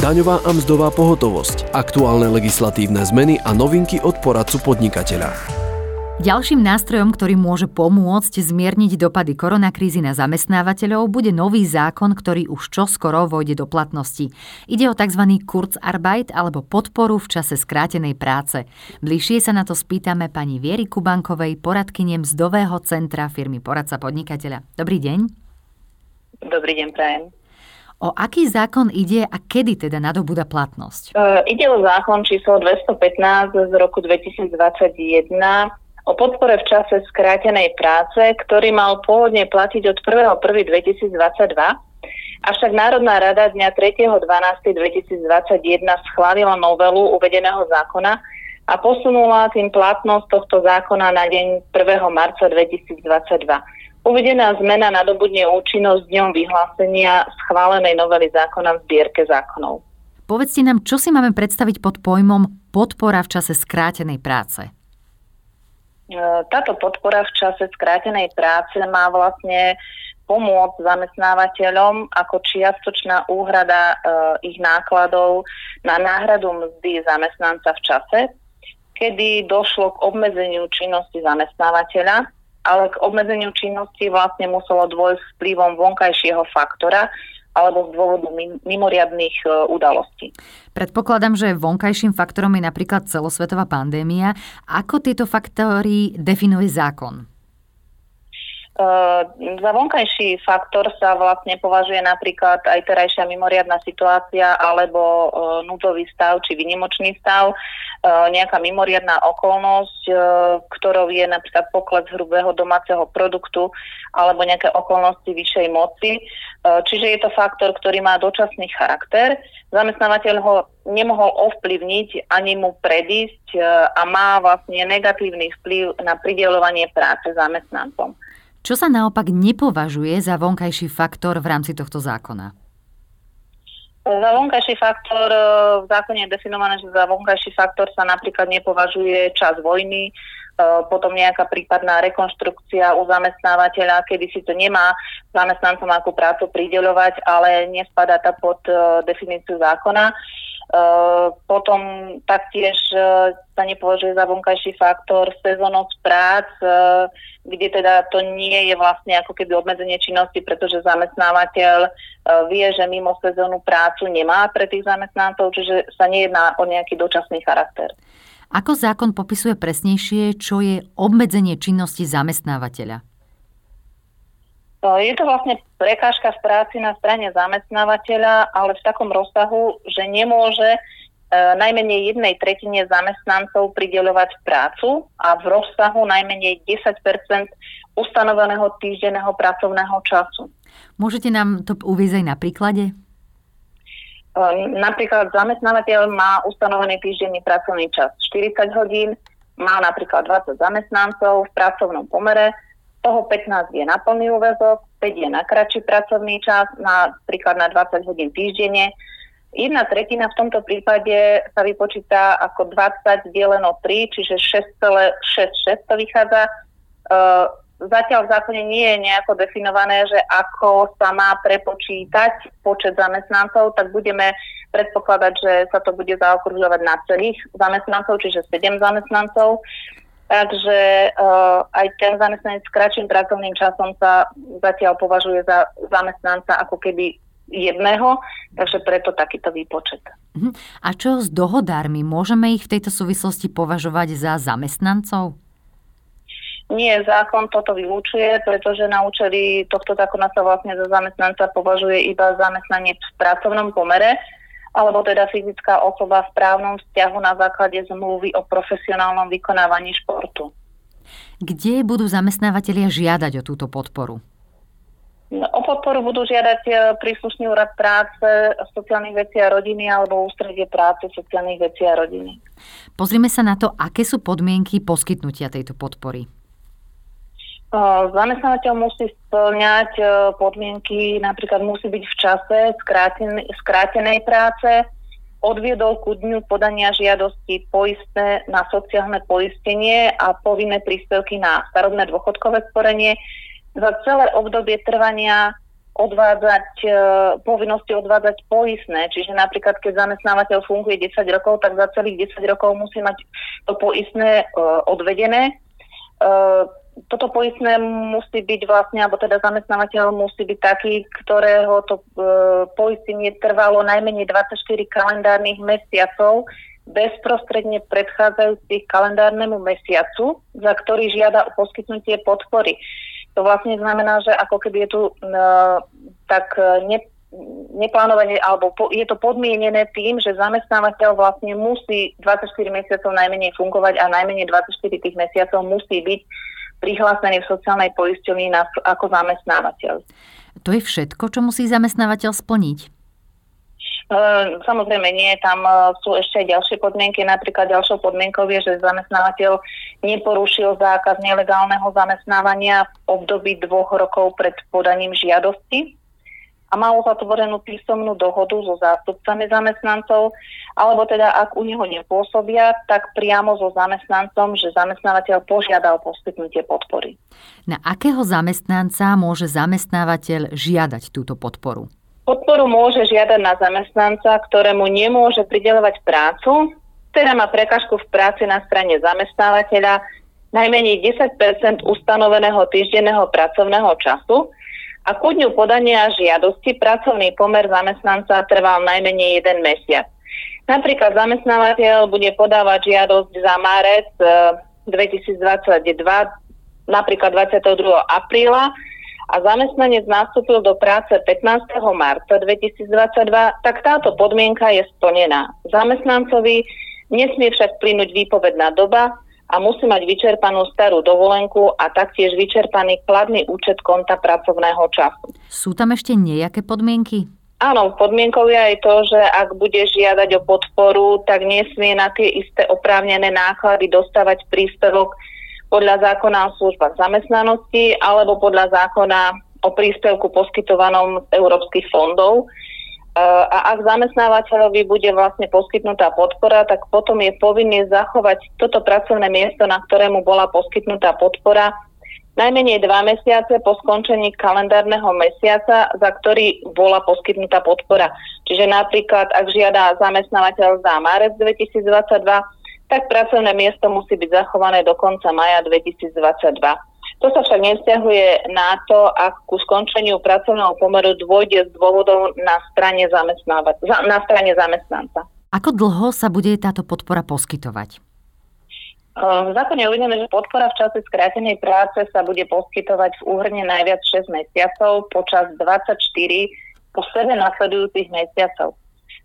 daňová a mzdová pohotovosť, aktuálne legislatívne zmeny a novinky od poradcu podnikateľa. Ďalším nástrojom, ktorý môže pomôcť zmierniť dopady koronakrízy na zamestnávateľov, bude nový zákon, ktorý už čoskoro vôjde do platnosti. Ide o tzv. Kurzarbeit alebo podporu v čase skrátenej práce. Bližšie sa na to spýtame pani Viery Kubankovej, poradkyne mzdového centra firmy Poradca podnikateľa. Dobrý deň. Dobrý deň, prajem. O aký zákon ide a kedy teda nadobúda platnosť? Ide o zákon číslo 215 z roku 2021 o podpore v čase skrátenej práce, ktorý mal pôvodne platiť od 1.1.2022, avšak Národná rada dňa 3.12.2021 schválila novelu uvedeného zákona a posunula tým platnosť tohto zákona na deň 1. marca 2022. Uvedená zmena nadobudne účinnosť dňom vyhlásenia schválenej novely zákona v zbierke zákonov. Povedzte nám, čo si máme predstaviť pod pojmom podpora v čase skrátenej práce? Táto podpora v čase skrátenej práce má vlastne pomôcť zamestnávateľom ako čiastočná úhrada ich nákladov na náhradu mzdy zamestnanca v čase, kedy došlo k obmedzeniu činnosti zamestnávateľa, ale k obmedzeniu činnosti vlastne muselo dôjsť vplyvom vonkajšieho faktora alebo z dôvodu mimoriadnych udalostí. Predpokladám, že vonkajším faktorom je napríklad celosvetová pandémia. Ako tieto faktory definuje zákon? Za vonkajší faktor sa vlastne považuje napríklad aj terajšia mimoriadna situácia alebo núdzový stav či výnimočný stav, nejaká mimoriadna okolnosť, ktorou je napríklad pokles hrubého domáceho produktu alebo nejaké okolnosti vyššej moci. Čiže je to faktor, ktorý má dočasný charakter. Zamestnávateľ ho nemohol ovplyvniť ani mu predísť a má vlastne negatívny vplyv na prideľovanie práce zamestnancom. Čo sa naopak nepovažuje za vonkajší faktor v rámci tohto zákona? Za vonkajší faktor v zákone je definované, že za vonkajší faktor sa napríklad nepovažuje čas vojny, potom nejaká prípadná rekonštrukcia u zamestnávateľa, kedy si to nemá zamestnancom akú prácu prideľovať, ale nespadá tá pod definíciu zákona. Potom taktiež sa nepovažuje za vonkajší faktor sezónnosť prác, kde teda to nie je vlastne ako keby obmedzenie činnosti, pretože zamestnávateľ vie, že mimo sezónu prácu nemá pre tých zamestnancov, čiže sa nejedná o nejaký dočasný charakter. Ako zákon popisuje presnejšie, čo je obmedzenie činnosti zamestnávateľa? Je to vlastne prekážka v práci na strane zamestnávateľa, ale v takom rozsahu, že nemôže najmenej 1/3 zamestnancov prideľovať prácu a v rozsahu najmenej 10% ustanoveného týždenného pracovného času. Môžete nám to uviesť aj na príklade? Napríklad zamestnávateľ má ustanovený týždenný pracovný čas 40 hodín, má napríklad 20 zamestnancov v pracovnom pomere, toho 15 je na plný úväzok, 5 je na kratší pracovný čas, napríklad na 20 hodín týždenne. 1/3 v tomto prípade sa vypočíta ako 20 deleno 3, čiže 6,66 to vychádza. Zatiaľ v zákone nie je nejako definované, že ako sa má prepočítať počet zamestnancov, tak budeme predpokladať, že sa to bude zaokrúhľovať na celých zamestnancov, čiže 7 zamestnancov. Takže aj ten zamestnanec s kratším pracovným časom sa zatiaľ považuje za zamestnanca ako keby jedného, takže preto takýto výpočet. A čo s dohodármi? Môžeme ich v tejto súvislosti považovať za zamestnancov? Nie, zákon toto vylúčuje, pretože na účely tohto zákona sa vlastne za zamestnanca považuje iba zamestnanec v pracovnom pomere, alebo teda fyzická osoba v právnom vzťahu na základe zmluvy o profesionálnom vykonávaní športu. Kde budú zamestnávateľia žiadať o túto podporu? O podporu budú žiadať príslušný úrad práce, sociálnych vecí a rodiny alebo ústredie práce, sociálnych vecí a rodiny. Pozrime sa na to, aké sú podmienky poskytnutia tejto podpory. Zamestnávateľ musí spĺňať podmienky, napríklad musí byť v čase skrátenej práce, odviedol ku dňu podania žiadosti poistné na sociálne poistenie a povinné príspevky na starobné dôchodkové sporenie za celé obdobie trvania povinnosti odvádzať poistné. Čiže napríklad, keď zamestnávateľ funguje 10 rokov, tak za celých 10 rokov musí mať to poistné odvedené. Toto poistné musí byť vlastne, alebo teda zamestnávateľ musí byť taký, ktorého to poistenie trvalo najmenej 24 kalendárnych mesiacov bezprostredne predchádzajúcich kalendárnemu mesiacu, za ktorý žiada o poskytnutie podpory. To vlastne znamená, že ako keby je tu neplánovanie, alebo je to podmienené tým, že zamestnávateľ vlastne musí 24 mesiacov najmenej fungovať a najmenej 24 tých mesiacov musí byť prihlásený v sociálnej poisťovni ako zamestnávateľ. To je všetko, čo musí zamestnávateľ splniť? Samozrejme nie, tam sú ešte aj ďalšie podmienky, napríklad ďalšou podmienkou je, že zamestnávateľ neporušil zákaz nelegálneho zamestnávania v období 2 rokov pred podaním žiadosti a má uzatvorenú písomnú dohodu so zástupcami zamestnancov, alebo teda ak u neho nepôsobia, tak priamo so zamestnancom, že zamestnávateľ požiada o poskytnutie podpory. Na akého zamestnanca môže zamestnávateľ žiadať túto podporu? Podporu môže žiadať na zamestnanca, ktorému nemôže prideľovať prácu, ktorá má prekažku v práci na strane zamestnávateľa najmenej 10% ustanoveného týždenného pracovného času a ku dňu podania žiadosti pracovný pomer zamestnanca trval najmenej 1 mesiac. Napríklad zamestnávateľ bude podávať žiadosť za márec 2022, napríklad 22. apríla, a zamestnanec nastúpil do práce 15. marca 2022, tak táto podmienka je splnená. Zamestnancovi nesmie však plynúť výpovedná doba a musí mať vyčerpanú starú dovolenku a taktiež vyčerpaný kladný účet konta pracovného času. Sú tam ešte nejaké podmienky? Áno, podmienkou je aj to, že ak bude žiadať o podporu, tak nesmie na tie isté oprávnené náklady dostávať príspevok podľa zákona o službách zamestnanosti alebo podľa zákona o príspevku poskytovanom z európskych fondov. A ak zamestnávateľovi bude vlastne poskytnutá podpora, tak potom je povinný zachovať toto pracovné miesto, na ktorému bola poskytnutá podpora, najmenej 2 mesiace po skončení kalendárneho mesiaca, za ktorý bola poskytnutá podpora. Čiže napríklad, ak žiada zamestnávateľ za marec 2022, tak pracovné miesto musí byť zachované do konca maja 2022. To sa však nevzťahuje na to, ak ku skončeniu pracovného pomeru dôjde z dôvodov na strane zamestnanca. Ako dlho sa bude táto podpora poskytovať? V zákone je uvedené, že podpora v čase skrátenej práce sa bude poskytovať v úhrne najviac 6 mesiacov počas 24 po sebe nasledujúcich mesiacov.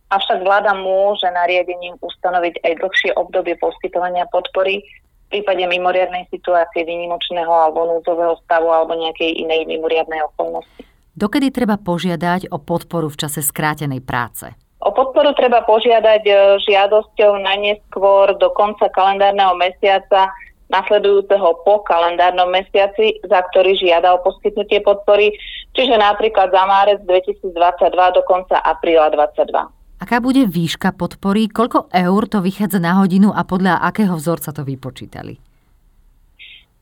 Avšak vláda môže nariadením ustanoviť aj dlhšie obdobie poskytovania podpory v prípade mimoriadnej situácie, výnimočného alebo núdzového stavu alebo nejakej inej mimoriadnej okolnosti. Dokedy treba požiadať o podporu v čase skrátenej práce? O podporu treba požiadať žiadosťou najneskôr do konca kalendárneho mesiaca nasledujúceho po kalendárnom mesiaci, za ktorý žiada o poskytnutie podpory, čiže napríklad za márec 2022 do konca apríla 2022. Aká bude výška podpory, koľko eur to vychádza na hodinu a podľa akého vzorca to vypočítali?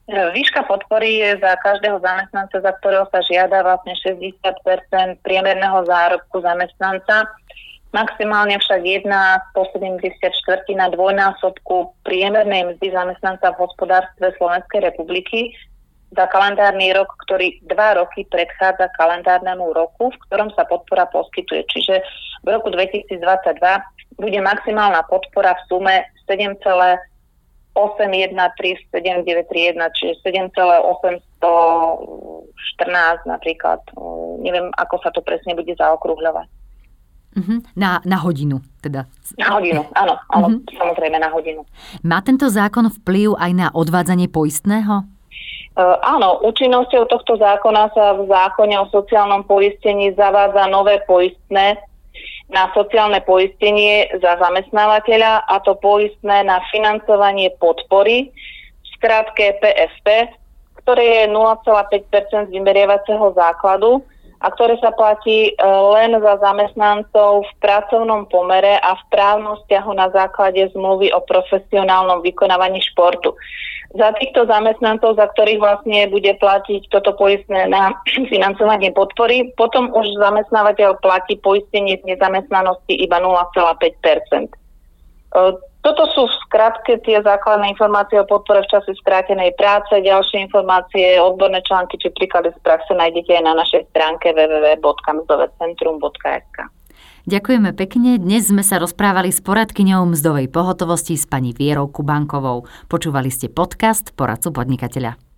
Výška podpory je za každého zamestnanca, za ktorého sa žiada vlastne 60% priemerného zárobku zamestnanca. Maximálne však 1,74 dvojnásobku priemernej mzdy zamestnanca v hospodárstve Slovenskej republiky za kalendárny rok, ktorý 2 roky predchádza kalendárnemu roku, v ktorom sa podpora poskytuje. Čiže v roku 2022 bude maximálna podpora v sume 7,813791, čiže 7,814 napríklad. Neviem, ako sa to presne bude zaokrúhľovať. Na hodinu teda. Na hodinu, áno, samozrejme na hodinu. Má tento zákon vplyv aj na odvádzanie poistného? Áno, účinnosťou tohto zákona sa v zákone o sociálnom poistení zavádza nové poistné na sociálne poistenie za zamestnávateľa, a to poistné na financovanie podpory, v skratke PFP, ktoré je 0,5% z vymeriavacieho základu a ktoré sa platí len za zamestnancov v pracovnom pomere a v právnom vzťahu na základe zmluvy o profesionálnom vykonávaní športu. Za týchto zamestnancov, za ktorých vlastne bude platiť toto poistné na financovanie podpory, potom už zamestnávateľ platí poistenie z nezamestnanosti iba 0,5%. Toto sú v skratke tie základné informácie o podpore v čase skrátenej práce. Ďalšie informácie, odborné články či príklady z praxe nájdete aj na našej stránke www.mzdovecentrum.sk. Ďakujeme pekne. Dnes sme sa rozprávali s poradkyňou mzdovej pohotovosti s pani Vierou Kubankovou. Počúvali ste podcast Poradcu podnikateľa.